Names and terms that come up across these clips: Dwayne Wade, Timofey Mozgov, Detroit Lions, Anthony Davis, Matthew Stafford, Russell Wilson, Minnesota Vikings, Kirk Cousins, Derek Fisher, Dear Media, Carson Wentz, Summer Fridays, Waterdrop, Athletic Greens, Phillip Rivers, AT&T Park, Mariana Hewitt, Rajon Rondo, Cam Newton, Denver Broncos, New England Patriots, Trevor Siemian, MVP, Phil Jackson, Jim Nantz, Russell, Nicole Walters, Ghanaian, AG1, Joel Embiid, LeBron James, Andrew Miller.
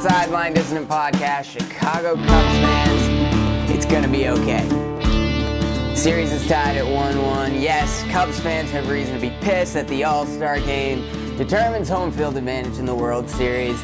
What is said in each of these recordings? Sideline Dissonant Podcast, Chicago Cubs fans, it's going to be okay. Series is tied at 1-1. Yes, Cubs fans have reason to be pissed that the All-Star game determines home field advantage in the World Series.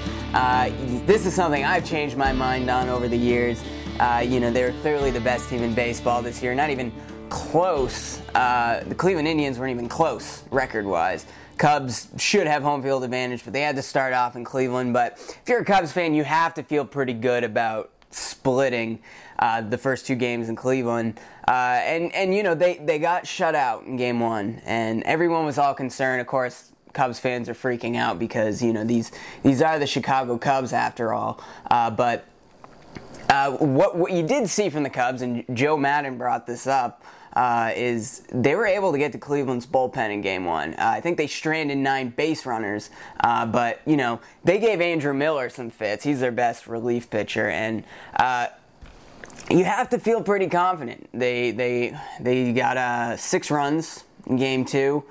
This is something I've changed my mind on over the years. They're clearly the best team in baseball this year. Not even close. The Cleveland Indians weren't even close record-wise. Cubs should have home field advantage, but they had to start off in Cleveland. But if you're a Cubs fan, you have to feel pretty good about splitting the first two games in Cleveland. They got shut out in game one, and everyone was all concerned. Of course, Cubs fans are freaking out because, these are the Chicago Cubs after all. What you did see from the Cubs, and Joe Madden brought this up, is they were able to get to Cleveland's bullpen in Game 1. I think they stranded 9 base runners, but they gave Andrew Miller some fits. He's their best relief pitcher, and you have to feel pretty confident. They got 6 runs in Game 2.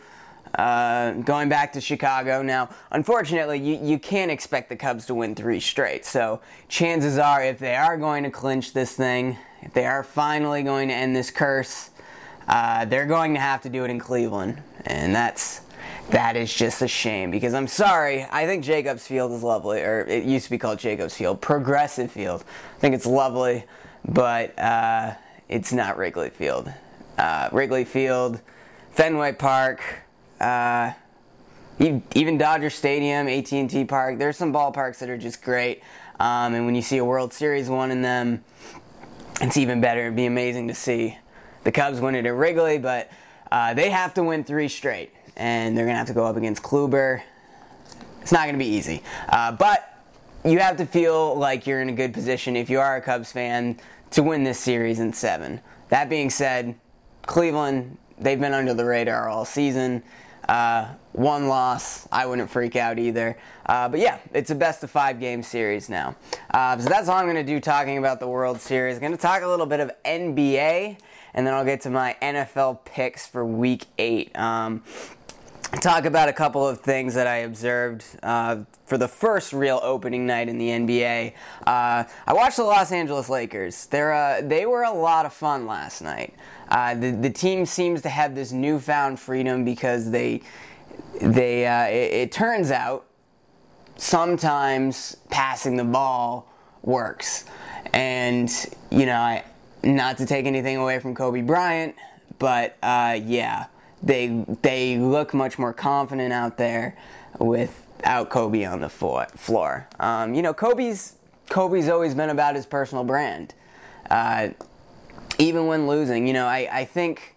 Going back to Chicago. Now, unfortunately, you can't expect the Cubs to win 3 straight. So chances are, if they are going to clinch this thing, if they are finally going to end this curse, they're going to have to do it in Cleveland. And that is just a shame, because I'm sorry, I think Jacobs Field is lovely, or it used to be called Jacobs Field, Progressive Field. I think it's lovely, but it's not Wrigley Field. Wrigley Field, Fenway Park, even Dodger Stadium, AT&T Park, there's some ballparks that are just great, and when you see a World Series one in them, it's even better. It'd be amazing to see the Cubs win it at Wrigley, but they have to win 3 straight, and they're going to have to go up against Kluber. It's not going to be easy, but you have to feel like you're in a good position if you are a Cubs fan to win this series in 7. That being said, Cleveland, they've been under the radar all season. 1 loss, I wouldn't freak out either. It's a best-of-5 game series now. So that's all I'm going to do talking about the World Series. I'm going to talk a little bit of NBA, and then I'll get to my NFL picks for Week 8. Talk about a couple of things that I observed for the first real opening night in the NBA. I watched the Los Angeles Lakers. They were a lot of fun last night. The team seems to have this newfound freedom because it turns out sometimes passing the ball works. And not to take anything away from Kobe Bryant, but They look much more confident out there without Kobe on the floor. Kobe's always been about his personal brand, even when losing. I think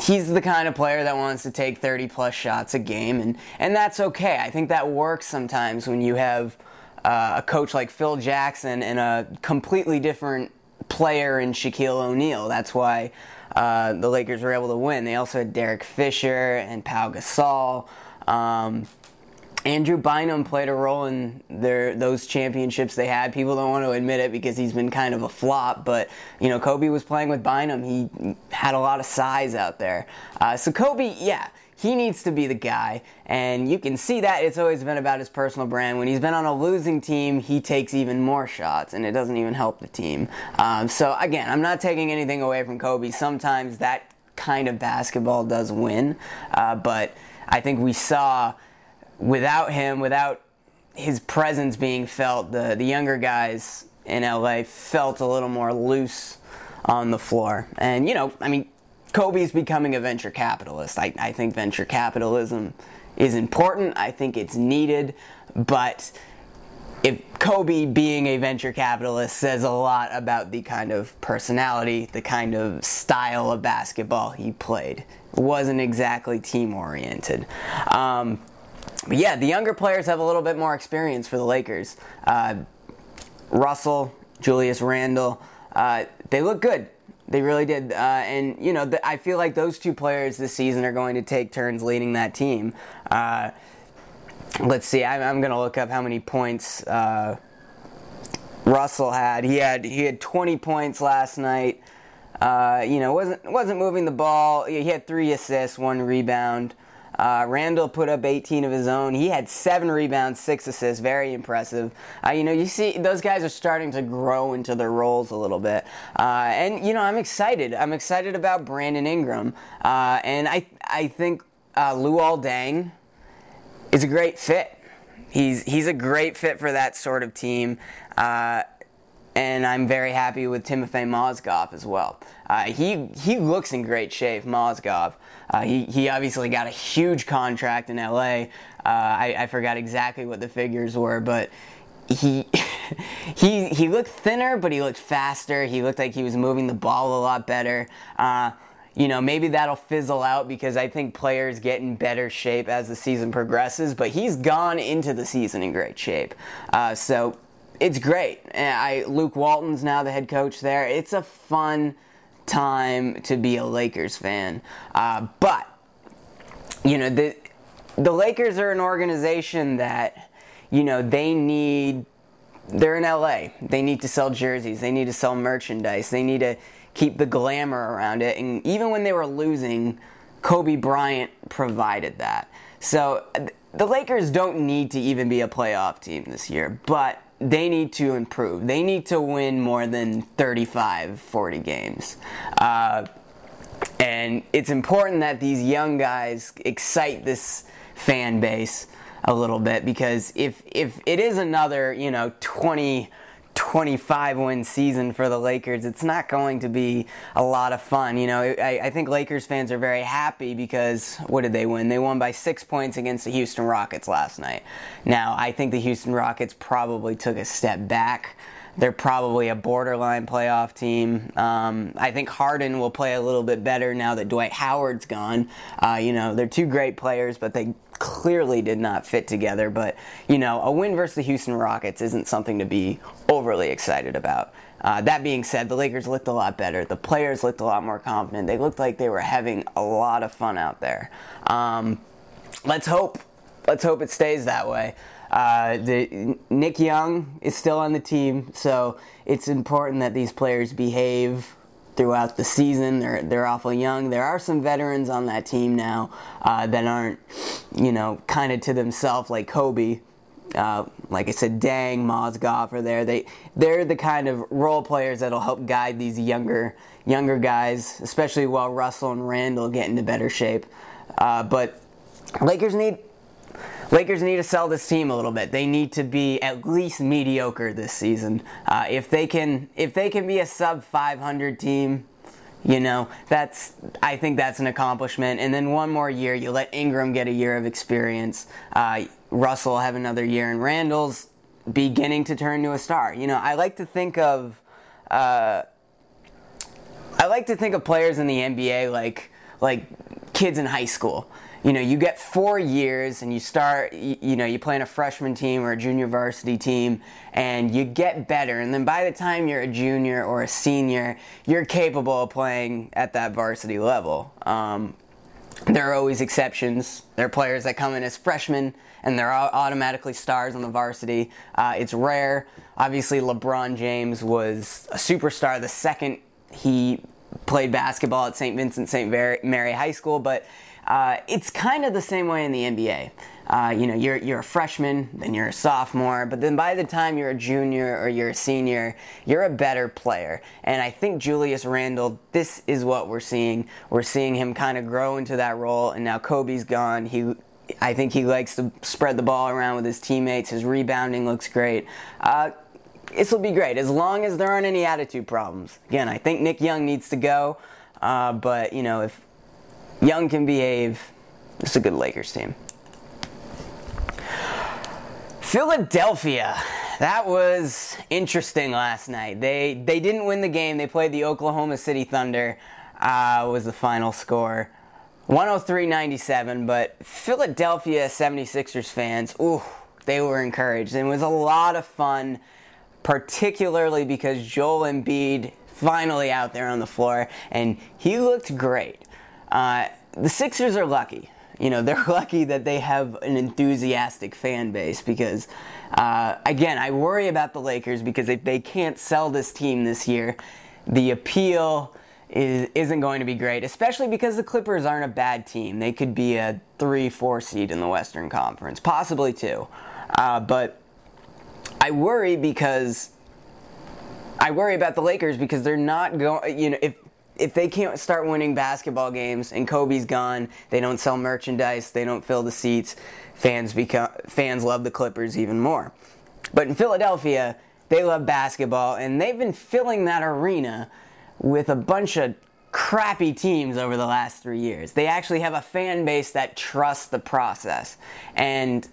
he's the kind of player that wants to take 30-plus shots a game, and that's okay. I think that works sometimes when you have a coach like Phil Jackson and a completely different player in Shaquille O'Neal. That's why the Lakers were able to win. They also had Derek Fisher and Pau Gasol. Andrew Bynum played a role in those championships they had. People don't want to admit it because he's been kind of a flop, but Kobe was playing with Bynum. He had a lot of size out there. So Kobe, he needs to be the guy, and you can see that it's always been about his personal brand. When he's been on a losing team, he takes even more shots, and it doesn't even help the team. So again, I'm not taking anything away from Kobe. Sometimes that kind of basketball does win, but I think we saw, without his presence being felt, the younger guys in LA felt a little more loose on the floor. And, Kobe's becoming a venture capitalist. I think venture capitalism is important. I think it's needed. But if Kobe being a venture capitalist says a lot about the kind of personality, the kind of style of basketball he played, it wasn't exactly team-oriented. But the younger players have a little bit more experience for the Lakers. Russell, Julius Randle, they look good. They really did. I feel like those two players this season are going to take turns leading that team. Let's see. I'm going to look up how many points Russell had. He had 20 points last night. Wasn't moving the ball. He had 3 assists, 1 rebound. Randle put up 18 of his own. He had 7 rebounds, 6 assists. Very impressive. You see those guys are starting to grow into their roles a little bit. I'm excited. I'm excited about Brandon Ingram. And I think Luol Deng is a great fit. He's a great fit for that sort of team. And I'm very happy with Timofey Mozgov as well. He looks in great shape, Mozgov. He obviously got a huge contract in L.A. I forgot exactly what the figures were, but he looked thinner, but he looked faster. He looked like he was moving the ball a lot better. Maybe that'll fizzle out because I think players get in better shape as the season progresses, but he's gone into the season in great shape. So it's great. Luke Walton's now the head coach there. It's a fun time to be a Lakers fan. But the Lakers are an organization that, they need... They're in L.A. They need to sell jerseys. They need to sell merchandise. They need to keep the glamour around it. And even when they were losing, Kobe Bryant provided that. So the Lakers don't need to even be a playoff team this year, but they need to improve. They need to win more than 35, 40 games. And it's important that these young guys excite this fan base a little bit, because if it is another 20-25 win season for the Lakers, it's not going to be a lot of fun. I think Lakers fans are very happy because what did they win? They won by 6 points against the Houston Rockets last night. Now I think the Houston Rockets probably took a step back. They're probably a borderline playoff team. I think Harden will play a little bit better now that Dwight Howard's gone. They're two great players, but they clearly did not fit together. But, a win versus the Houston Rockets isn't something to be overly excited about. That being said, the Lakers looked a lot better. The players looked a lot more confident. They looked like they were having a lot of fun out there. Let's hope it stays that way. Nick Young is still on the team, so it's important that these players behave throughout the season. They're awful young. There are some veterans on that team now that aren't, kind of to themselves, like Kobe. Like I said, Dang, Mozgov are there. They're the kind of role players that'll help guide these younger guys, especially while Russell and Randle get into better shape. But Lakers need to sell this team a little bit. They need to be at least mediocre this season. If they can be a sub 500 team, I think that's an accomplishment. And then one more year, you let Ingram get a year of experience. Russell have another year, and Randle's beginning to turn into a star. I like to think of players in the NBA like kids in high school. You get 4 years and you start, you play in a freshman team or a junior varsity team and you get better. And then by the time you're a junior or a senior, you're capable of playing at that varsity level. There are always exceptions. There are players that come in as freshmen and they're automatically stars on the varsity. It's rare. Obviously, LeBron James was a superstar the second he played basketball at St. Vincent St. Mary High School, but it's kind of the same way in the NBA. You're a freshman, then you're a sophomore, but then by the time you're a junior or you're a senior, you're a better player. And I think Julius Randle, this is what we're seeing. We're seeing him kind of grow into that role, and now Kobe's gone. I think he likes to spread the ball around with his teammates. His rebounding looks great. This will be great, as long as there aren't any attitude problems. Again, I think Nick Young needs to go, but, if Young can behave, it's a good Lakers team. Philadelphia. That was interesting last night. They didn't win the game. They played the Oklahoma City Thunder, was the final score. 103-97, but Philadelphia 76ers fans, they were encouraged. It was a lot of fun, particularly because Joel Embiid finally out there on the floor, and he looked great. The Sixers are lucky. They're lucky that they have an enthusiastic fan base because, again, I worry about the Lakers because if they can't sell this team this year, the appeal isn't going to be great, especially because the Clippers aren't a bad team. They could be a 3-4 seed in the Western Conference, possibly 2. But I worry about the Lakers because they're not going, you know, if they can't start winning basketball games and Kobe's gone, they don't sell merchandise, they don't fill the seats, fans love the Clippers even more. But in Philadelphia, they love basketball, and they've been filling that arena with a bunch of crappy teams over the last 3 years. They actually have a fan base that trusts the process, and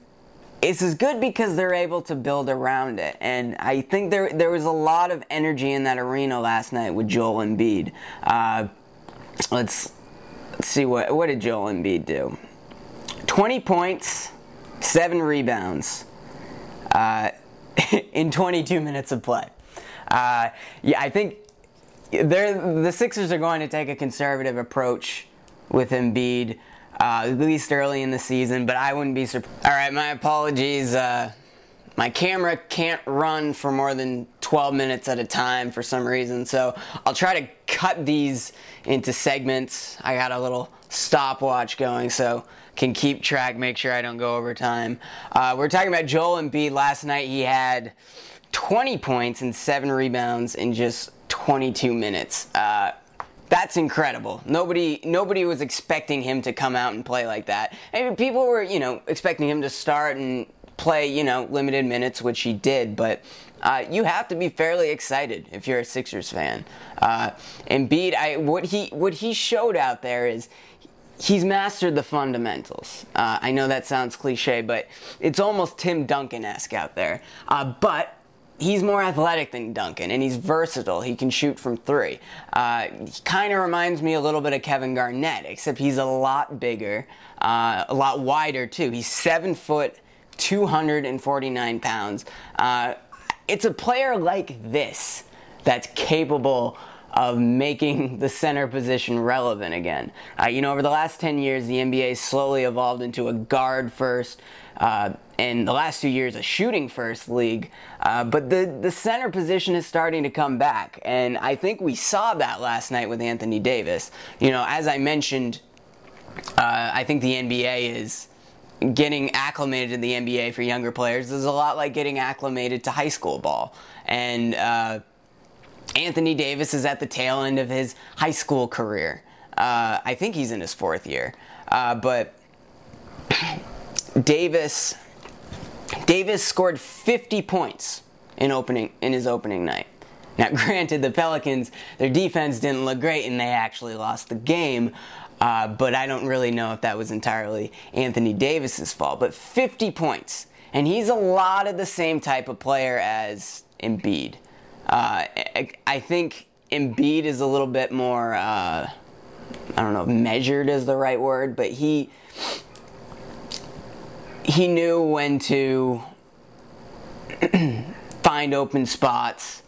this is good because they're able to build around it. And I think there was a lot of energy in that arena last night with Joel Embiid. Let's see, what did Joel Embiid do? 20 points, 7 rebounds in 22 minutes of play. I think the Sixers are going to take a conservative approach with Embiid, at least early in the season, but I wouldn't be surprised. All right, my apologies. My camera can't run for more than 12 minutes at a time for some reason, so I'll try to cut these into segments. I got a little stopwatch going, so can keep track, make sure I don't go over time. We're talking about Joel Embiid. Last night he had 20 points and 7 rebounds in just 22 minutes. That's incredible. Nobody was expecting him to come out and play like that. I mean, people were, expecting him to start and play, limited minutes, which he did. But you have to be fairly excited if you're a Sixers fan. Embiid, what he showed out there is he's mastered the fundamentals. I know that sounds cliche, but it's almost Tim Duncan-esque out there. But he's more athletic than Duncan, and he's versatile. He can shoot from 3. He kind of reminds me a little bit of Kevin Garnett, except he's a lot bigger, a lot wider too. He's 7 foot, 249 pounds. It's a player like this that's capable of making the center position relevant again. Over the last 10 years, the NBA slowly evolved into a guard first, and the last 2 years a shooting first league, but the center position is starting to come back, and I think we saw that last night with Anthony Davis. As I mentioned, I think the NBA is getting acclimated to the NBA for younger players. This is a lot like getting acclimated to high school ball, and Anthony Davis is at the tail end of his high school career. I think he's in his 4th year, but Davis scored 50 points in his opening night. Now, granted, the Pelicans, their defense didn't look great, and they actually lost the game. But I don't really know if that was entirely Anthony Davis's fault. But 50 points, and he's a lot of the same type of player as Embiid. I think Embiid is a little bit more, I don't know if measured is the right word, but he knew when to find open spots,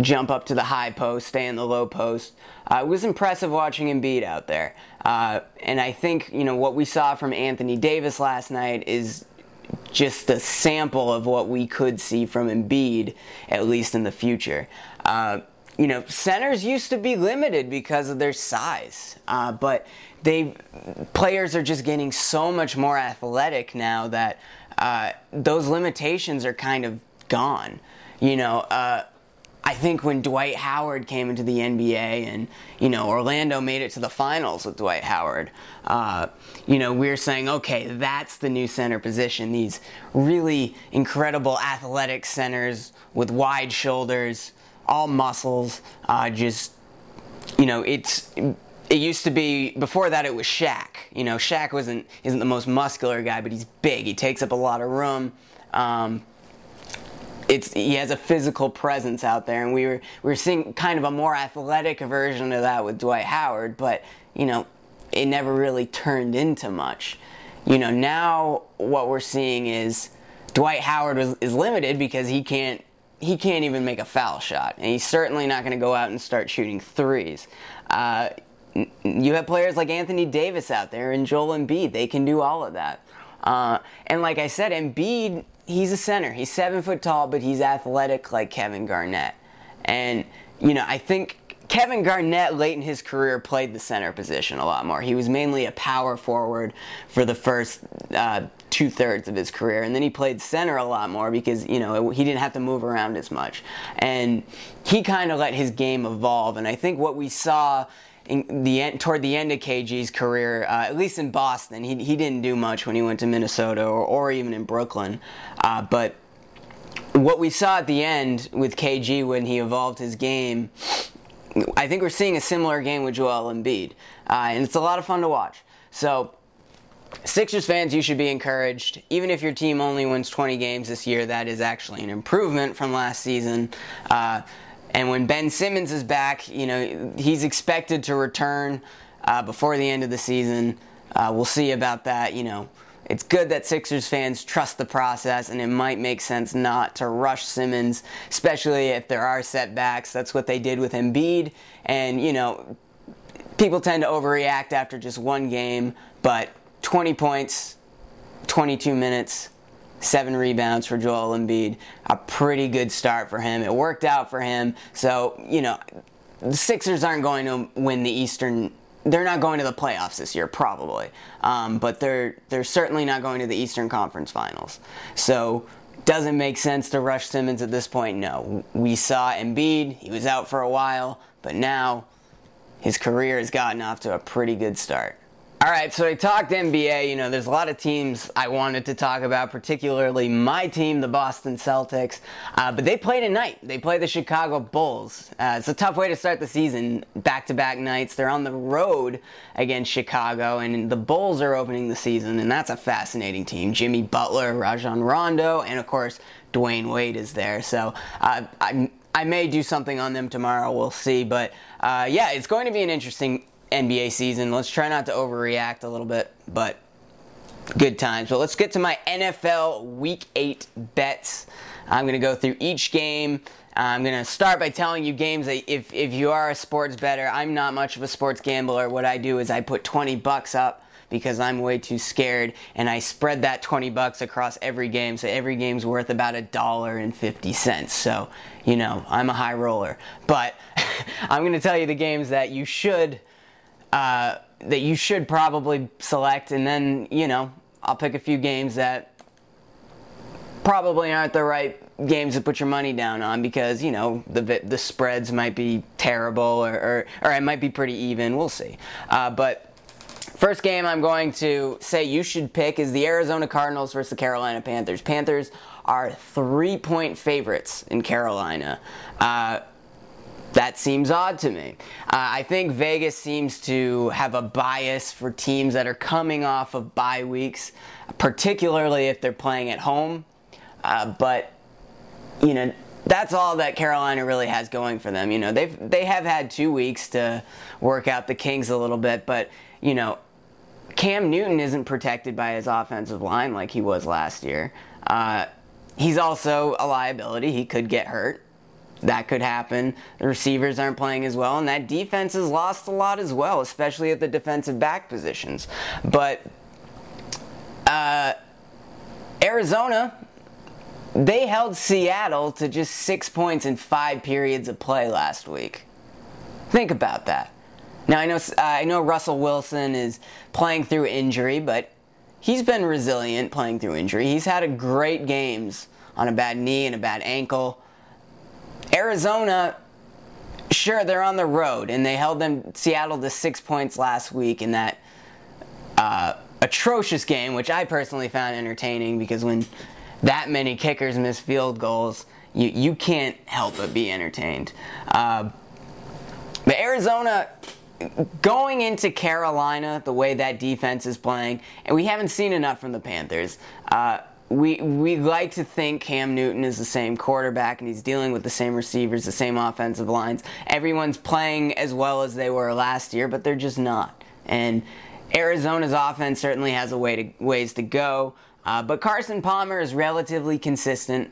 jump up to the high post, stay in the low post. It was impressive watching Embiid out there. And I think, what we saw from Anthony Davis last night is just a sample of what we could see from Embiid, at least in the future. Centers used to be limited because of their size, but players are just getting so much more athletic now that those limitations are kind of gone. I think when Dwight Howard came into the NBA and, Orlando made it to the finals with Dwight Howard, we were saying, okay, that's the new center position. These really incredible athletic centers with wide shoulders, all muscles, it used to be, before that it was Shaq. Shaq isn't the most muscular guy, but he's big. He takes up a lot of room. He has a physical presence out there, and we were seeing kind of a more athletic version of that with Dwight Howard, but it never really turned into much. Now what we're seeing is Dwight Howard is limited because he can't even make a foul shot, and he's certainly not going to go out and start shooting 3s. You have players like Anthony Davis out there and Joel Embiid. They can do all of that, and like I said, Embiid. He's a center. He's 7 foot tall, but he's athletic like Kevin Garnett. And you know, I think Kevin Garnett late in his career played the center position a lot more. He was mainly a power forward for the first two-thirds of his career, and then he played center a lot more because, you know, he didn't have to move around as much. And he kind of let his game evolve, and I think what we saw in the end, toward the end of KG's career, at least in Boston, he didn't do much when he went to Minnesota or even in Brooklyn, but what we saw at the end with KG when he evolved his game, I think we're seeing a similar game with Joel Embiid, and it's a lot of fun to watch. So, Sixers fans, you should be encouraged. Even if your team only wins 20 games this year, that is actually an improvement from last season. And when Ben Simmons is back, you know, he's expected to return before the end of the season. We'll see about that. You know, it's good that Sixers fans trust the process, and it might make sense not to rush Simmons, especially if there are setbacks. That's what they did with Embiid, and, you know, people tend to overreact after just one game, but 20 points, 22 minutes, 7 rebounds for Joel Embiid, a pretty good start for him. It worked out for him, so, you know, the Sixers aren't going to win the Eastern. They're not going to the playoffs this year, probably, but they're certainly not going to the Eastern Conference Finals. So, doesn't make sense to rush Simmons at this point. No, we saw Embiid; he was out for a while, but now his career has gotten off to a pretty good start. All right, so I talked NBA. You know, there's a lot of teams I wanted to talk about, particularly my team, the Boston Celtics, but they play tonight. They play the Chicago Bulls. It's a tough way to start the season, back-to-back nights. They're on the road against Chicago, and the Bulls are opening the season, and that's a fascinating team. Jimmy Butler, Rajon Rondo, and, of course, Dwayne Wade is there. So I may do something on them tomorrow. We'll see. But, yeah, it's going to be an interesting NBA season. Let's try not to overreact a little bit, but good times. So let's get to my NFL Week 8 bets. I'm going to go through each game. I'm going to start by telling you games that if you are a sports bettor, I'm not much of a sports gambler. What I do is I put $20 up because I'm way too scared, and I spread that $20 across every game, so every game's worth about $1.50. So, you know, I'm a high roller. But I'm going to tell you the games that you should probably select, and then, you know, I'll pick a few games that probably aren't the right games to put your money down on because, you know, the spreads might be terrible or it might be pretty even. We'll see. But first game I'm going to say you should pick is the Arizona Cardinals versus the Carolina Panthers. Panthers are 3-point favorites in Carolina. That seems odd to me. I think Vegas seems to have a bias for teams that are coming off of bye weeks, particularly if they're playing at home. But, you know, that's all that Carolina really has going for them. You know, they have had 2 weeks to work out the kinks a little bit, but, you know, Cam Newton isn't protected by his offensive line like he was last year. He's also a liability. He could get hurt. That could happen. The receivers aren't playing as well, and that defense has lost a lot as well, especially at the defensive back positions. But Arizona, they held Seattle to just 6 points in 5 periods of play last week. Think about that. Now, I know Russell Wilson is playing through injury, but he's been resilient playing through injury. He's had great games on a bad knee and a bad ankle. Arizona, sure, they're on the road, and they held Seattle to 6 points last week in that atrocious game, which I personally found entertaining because when that many kickers miss field goals, you can't help but be entertained. But Arizona, going into Carolina, the way that defense is playing, and we haven't seen enough from the Panthers. We like to think Cam Newton is the same quarterback and he's dealing with the same receivers, the same offensive lines. Everyone's playing as well as they were last year, but they're just not. And Arizona's offense certainly has ways to go. But Carson Palmer is relatively consistent.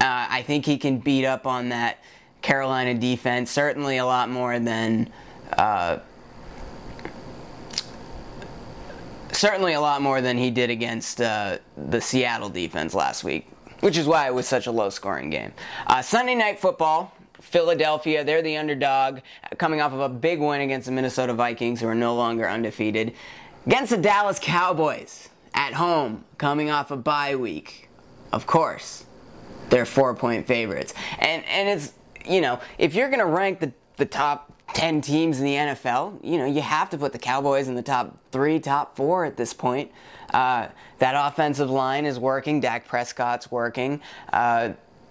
I think he can beat up on that Carolina defense, certainly a lot more than he did against the Seattle defense last week, which is why it was such a low-scoring game. Sunday Night Football, Philadelphia, they're the underdog, coming off of a big win against the Minnesota Vikings, who are no longer undefeated. Against the Dallas Cowboys, at home, coming off a bye week. Of course, they're 4-point favorites. And it's, you know, if you're going to rank the top 10 teams in the NFL, you know, you have to put the Cowboys in the top 3, top 4 at this point. That offensive line is working. Dak Prescott's working.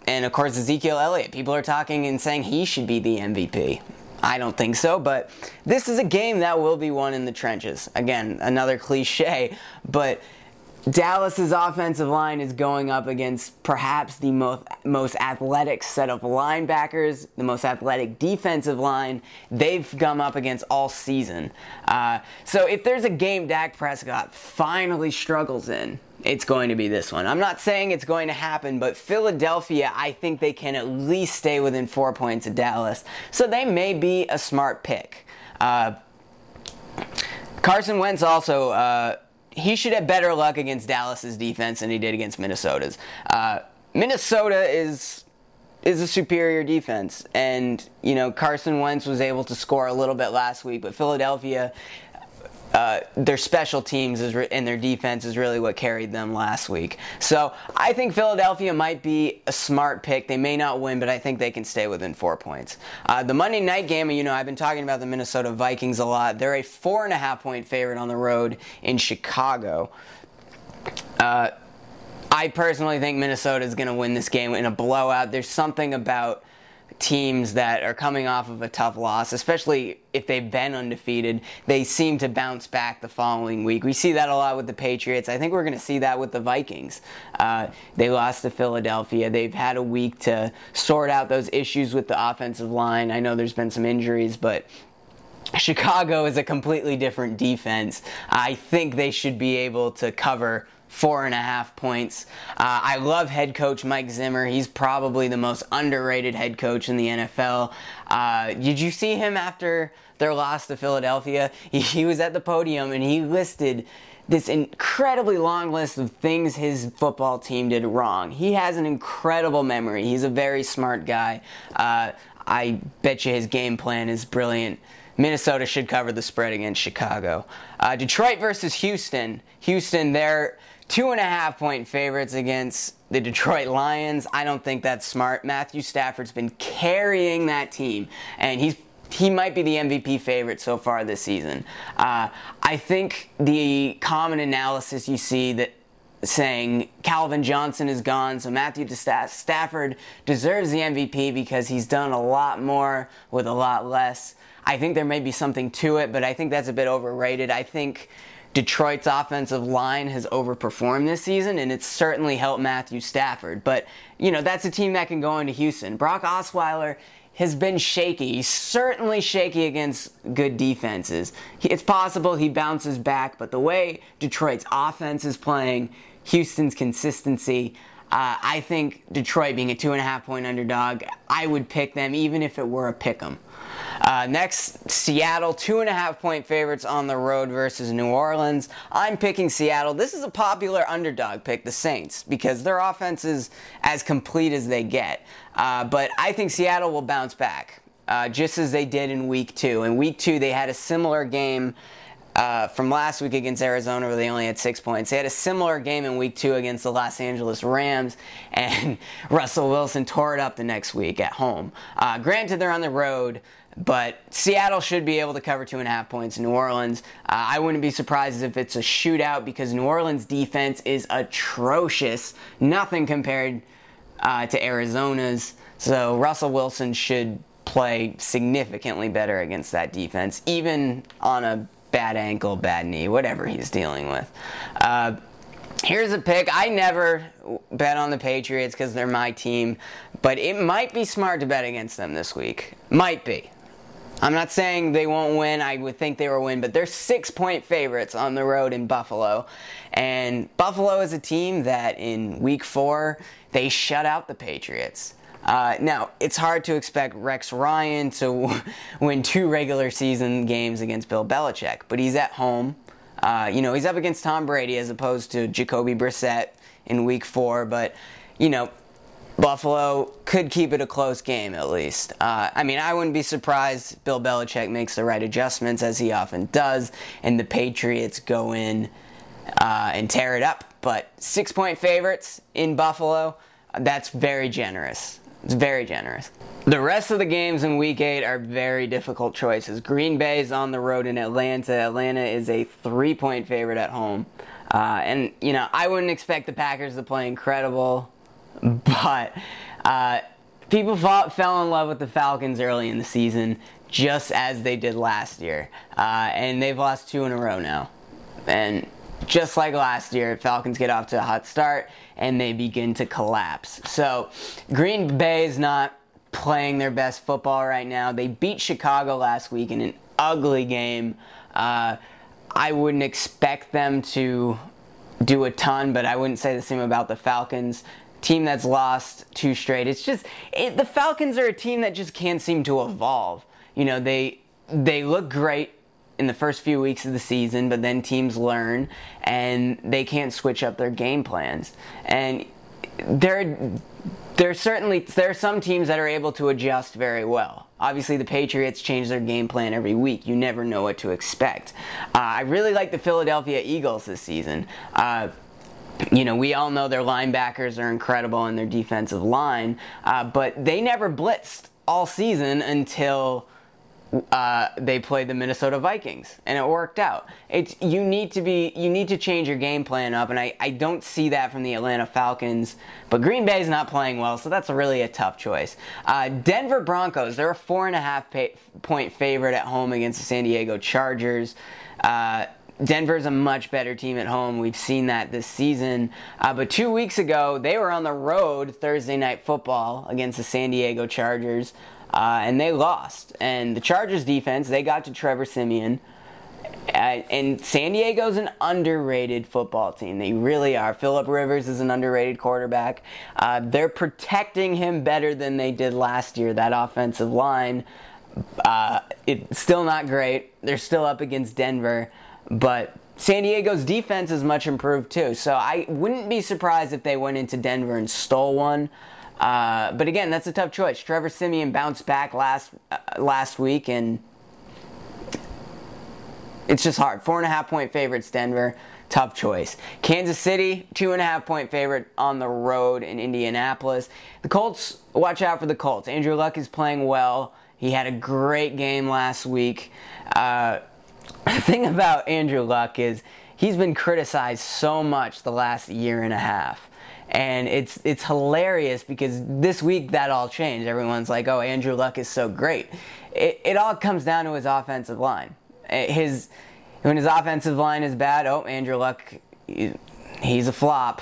And, of course, Ezekiel Elliott. People are talking and saying he should be the MVP. I don't think so, but this is a game that will be won in the trenches. Again, another cliche, but Dallas's offensive line is going up against perhaps the most athletic set of linebackers, the most athletic defensive line they've come up against all season. So if there's a game Dak Prescott finally struggles in, it's going to be this one. I'm not saying it's going to happen, but Philadelphia, I think they can at least stay within 4 points of Dallas. So they may be a smart pick. Carson Wentz also, he should have better luck against Dallas's defense than he did against Minnesota's. Minnesota is a superior defense. And, you know, Carson Wentz was able to score a little bit last week, but Philadelphia... their special teams and their defense is really what carried them last week. So I think Philadelphia might be a smart pick. They may not win, but I think they can stay within 4 points. The Monday night game, you know, I've been talking about the Minnesota Vikings a lot. They're a 4.5-point favorite on the road in Chicago. I personally think Minnesota is going to win this game in a blowout. There's something about teams that are coming off of a tough loss, especially if they've been undefeated, they seem to bounce back the following week. We see that a lot with the Patriots. I think we're going to see that with the Vikings. They lost to Philadelphia. They've had a week to sort out those issues with the offensive line. I know there's been some injuries, but Chicago is a completely different defense. I think they should be able to cover 4.5 points. I love head coach Mike Zimmer. He's probably the most underrated head coach in the NFL. Did you see him after their loss to Philadelphia? He was at the podium and he listed this incredibly long list of things his football team did wrong. He has an incredible memory. He's a very smart guy. I bet you his game plan is brilliant. Minnesota should cover the spread against Chicago. Detroit versus Houston. Houston, they're 2.5-point favorites against the Detroit Lions. I don't think that's smart. Matthew Stafford's been carrying that team, and he might be the MVP favorite so far this season. I think the common analysis you see that saying Calvin Johnson is gone, so Matthew Stafford deserves the MVP because he's done a lot more with a lot less. I think there may be something to it, but I think that's a bit overrated. I think Detroit's offensive line has overperformed this season, and it's certainly helped Matthew Stafford. But, you know, that's a team that can go into Houston. Brock Osweiler has been shaky. He's certainly shaky against good defenses. It's possible he bounces back, but the way Detroit's offense is playing, Houston's consistency, I think Detroit being a 2.5-point underdog, I would pick them even if it were a pick 'em. Next, Seattle, 2.5-point favorites on the road versus New Orleans. I'm picking Seattle. This is a popular underdog pick, the Saints, because their offense is as complete as they get. But I think Seattle will bounce back, just as they did in Week 2. In Week 2, they had a similar game from last week against Arizona, where they only had 6 points. They had a similar game in Week 2 against the Los Angeles Rams, and Russell Wilson tore it up the next week at home. Granted, they're on the road, but Seattle should be able to cover 2.5 points. New Orleans, I wouldn't be surprised if it's a shootout because New Orleans' defense is atrocious. Nothing compared to Arizona's. So Russell Wilson should play significantly better against that defense, even on a bad ankle, bad knee, whatever he's dealing with. Here's a pick. I never bet on the Patriots because they're my team, but it might be smart to bet against them this week. Might be. I'm not saying they won't win. I would think they will win, but they're 6-point favorites on the road in Buffalo. And Buffalo is a team that in Week 4, they shut out the Patriots. Now, it's hard to expect Rex Ryan to win 2 regular season games against Bill Belichick, but he's at home. You know, he's up against Tom Brady as opposed to Jacoby Brissett in Week 4, but, you know, Buffalo could keep it a close game at least. I wouldn't be surprised Bill Belichick makes the right adjustments, as he often does, and the Patriots go in and tear it up. But 6-point favorites in Buffalo, that's very generous. It's very generous. The rest of the games in Week 8 are very difficult choices. Green Bay is on the road in Atlanta. Atlanta is a 3-point favorite at home. I wouldn't expect the Packers to play incredible, but people fell in love with the Falcons early in the season, just as they did last year. And they've lost 2 in a row now. And just like last year, Falcons get off to a hot start, and they begin to collapse. So Green Bay is not playing their best football right now. They beat Chicago last week in an ugly game. I wouldn't expect them to do a ton, but I wouldn't say the same about the Falcons. Team that's lost 2 straight. It's just the Falcons are a team that just can't seem to evolve. You know, they look great in the first few weeks of the season, but then teams learn and they can't switch up their game plans. And there are some teams that are able to adjust very well. Obviously, the Patriots change their game plan every week. You never know what to expect. I really like the Philadelphia Eagles this season. We all know their linebackers are incredible in their defensive line, but they never blitzed all season until they played the Minnesota Vikings, and it worked out. You need to change your game plan up, and I don't see that from the Atlanta Falcons. But Green Bay's not playing well, so that's really a tough choice. Denver Broncos, they're a 4.5-point favorite at home against the San Diego Chargers. Denver's a much better team at home. We've seen that this season. But 2 weeks ago, they were on the road Thursday Night Football against the San Diego Chargers, and they lost. And the Chargers defense, they got to Trevor Siemian. And San Diego's an underrated football team. They really are. Phillip Rivers is an underrated quarterback. They're protecting him better than they did last year, that offensive line. It's still not great. They're still up against Denver. But San Diego's defense is much improved too, so I wouldn't be surprised if they went into Denver and stole one. But again, that's a tough choice. Trevor Siemian bounced back last week, and it's just hard. 4.5-point favorites, Denver. Tough choice. Kansas City, 2.5-point favorite on the road in Indianapolis. The Colts, watch out for the Colts. Andrew Luck is playing well. He had a great game last week. The thing about Andrew Luck is he's been criticized so much the last year and a half. And it's hilarious because this week that all changed. Everyone's like, oh, Andrew Luck is so great. It all comes down to his offensive line. When his offensive line is bad, oh, Andrew Luck, he's a flop.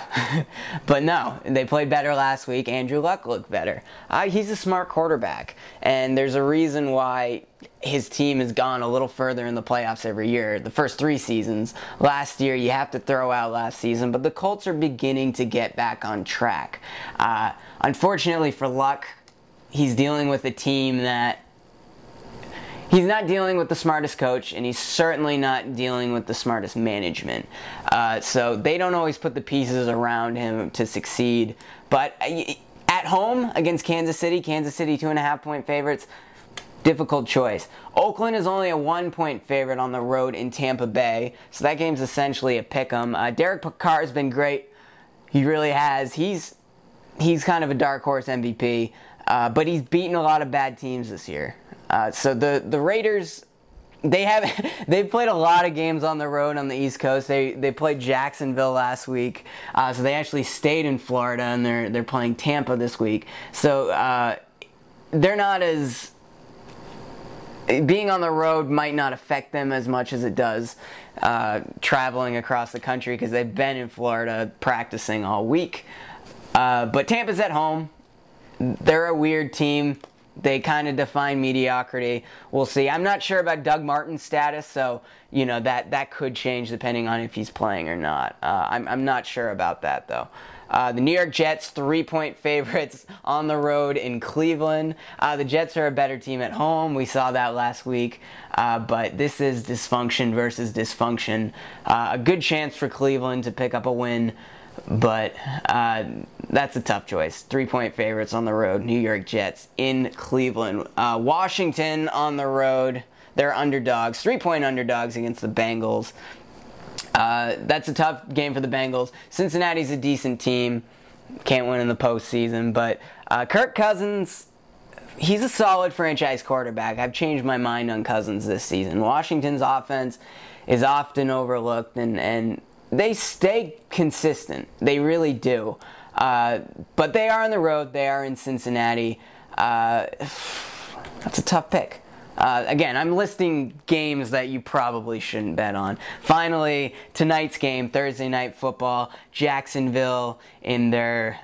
But no, they played better last week. Andrew Luck looked better. He's a smart quarterback. And there's a reason why his team has gone a little further in the playoffs every year. The first 3 seasons. Last year, you have to throw out last season, but the Colts are beginning to get back on track. Unfortunately for Luck, he's dealing with a team that he's not dealing with the smartest coach, and he's certainly not dealing with the smartest management. So they don't always put the pieces around him to succeed. But at home against Kansas City 2.5-point favorites, difficult choice. Oakland is only a 1-point favorite on the road in Tampa Bay, so that game's essentially a pick-em. Derek Carr has been great. He really has. He's kind of a dark horse MVP, but he's beaten a lot of bad teams this year. So the Raiders, they've played a lot of games on the road on the East Coast. They played Jacksonville last week, so they actually stayed in Florida, and they're playing Tampa this week. So they're not as... Being on the road might not affect them as much as it does traveling across the country, because they've been in Florida practicing all week. But Tampa's at home. They're a weird team. They kind of define mediocrity. We'll see. I'm not sure about Doug Martin's status, so that could change depending on if he's playing or not. I'm not sure about that, though. The New York Jets, 3-point favorites on the road in Cleveland. The Jets are a better team at home. We saw that last week. But this is dysfunction versus dysfunction. A good chance for Cleveland to pick up a win. But that's a tough choice. 3-point favorites on the road. New York Jets in Cleveland. Washington on the road. They're underdogs. 3-point underdogs against the Bengals. That's a tough game for the Bengals. Cincinnati's a decent team. Can't win in the postseason. But Kirk Cousins, he's a solid franchise quarterback. I've changed my mind on Cousins this season. Washington's offense is often overlooked, and they stay consistent. They really do. But they are on the road. They are in Cincinnati. That's a tough pick. Again, I'm listing games that you probably shouldn't bet on. Finally, tonight's game, Thursday Night Football, Jacksonville in their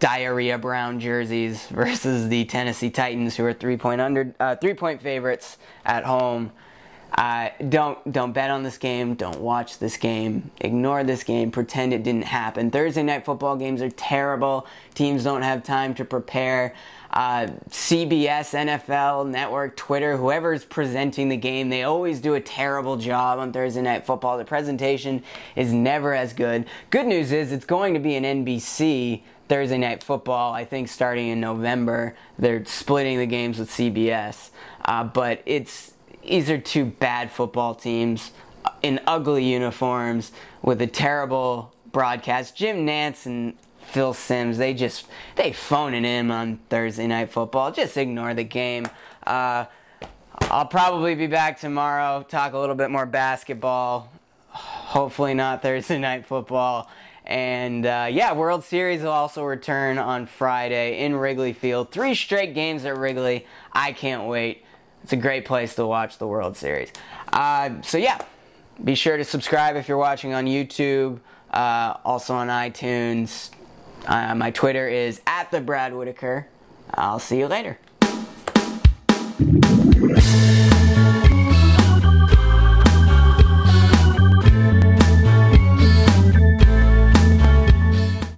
diarrhea brown jerseys versus the Tennessee Titans, who are 3-point favorites at home. Don't bet on this game. Don't watch this game. Ignore this game. Pretend it didn't happen. Thursday night football games are terrible. Teams don't have time to prepare. CBS, NFL, Network, Twitter, whoever's presenting the game, they always do a terrible job on Thursday night football. The presentation is never as good. Good news is it's going to be an NBC Thursday night football. I think starting in November, they're splitting the games with CBS. But it's... These are two bad football teams in ugly uniforms with a terrible broadcast. Jim Nantz and Phil Simms, they phone it in on Thursday Night Football. Just ignore the game. I'll probably be back tomorrow, talk a little bit more basketball, hopefully not Thursday Night Football. And, World Series will also return on Friday in Wrigley Field. 3 straight games at Wrigley. I can't wait. It's a great place to watch the World Series. Be sure to subscribe if you're watching on YouTube, also on iTunes. My Twitter is @TheBradWhitaker. I'll see you later.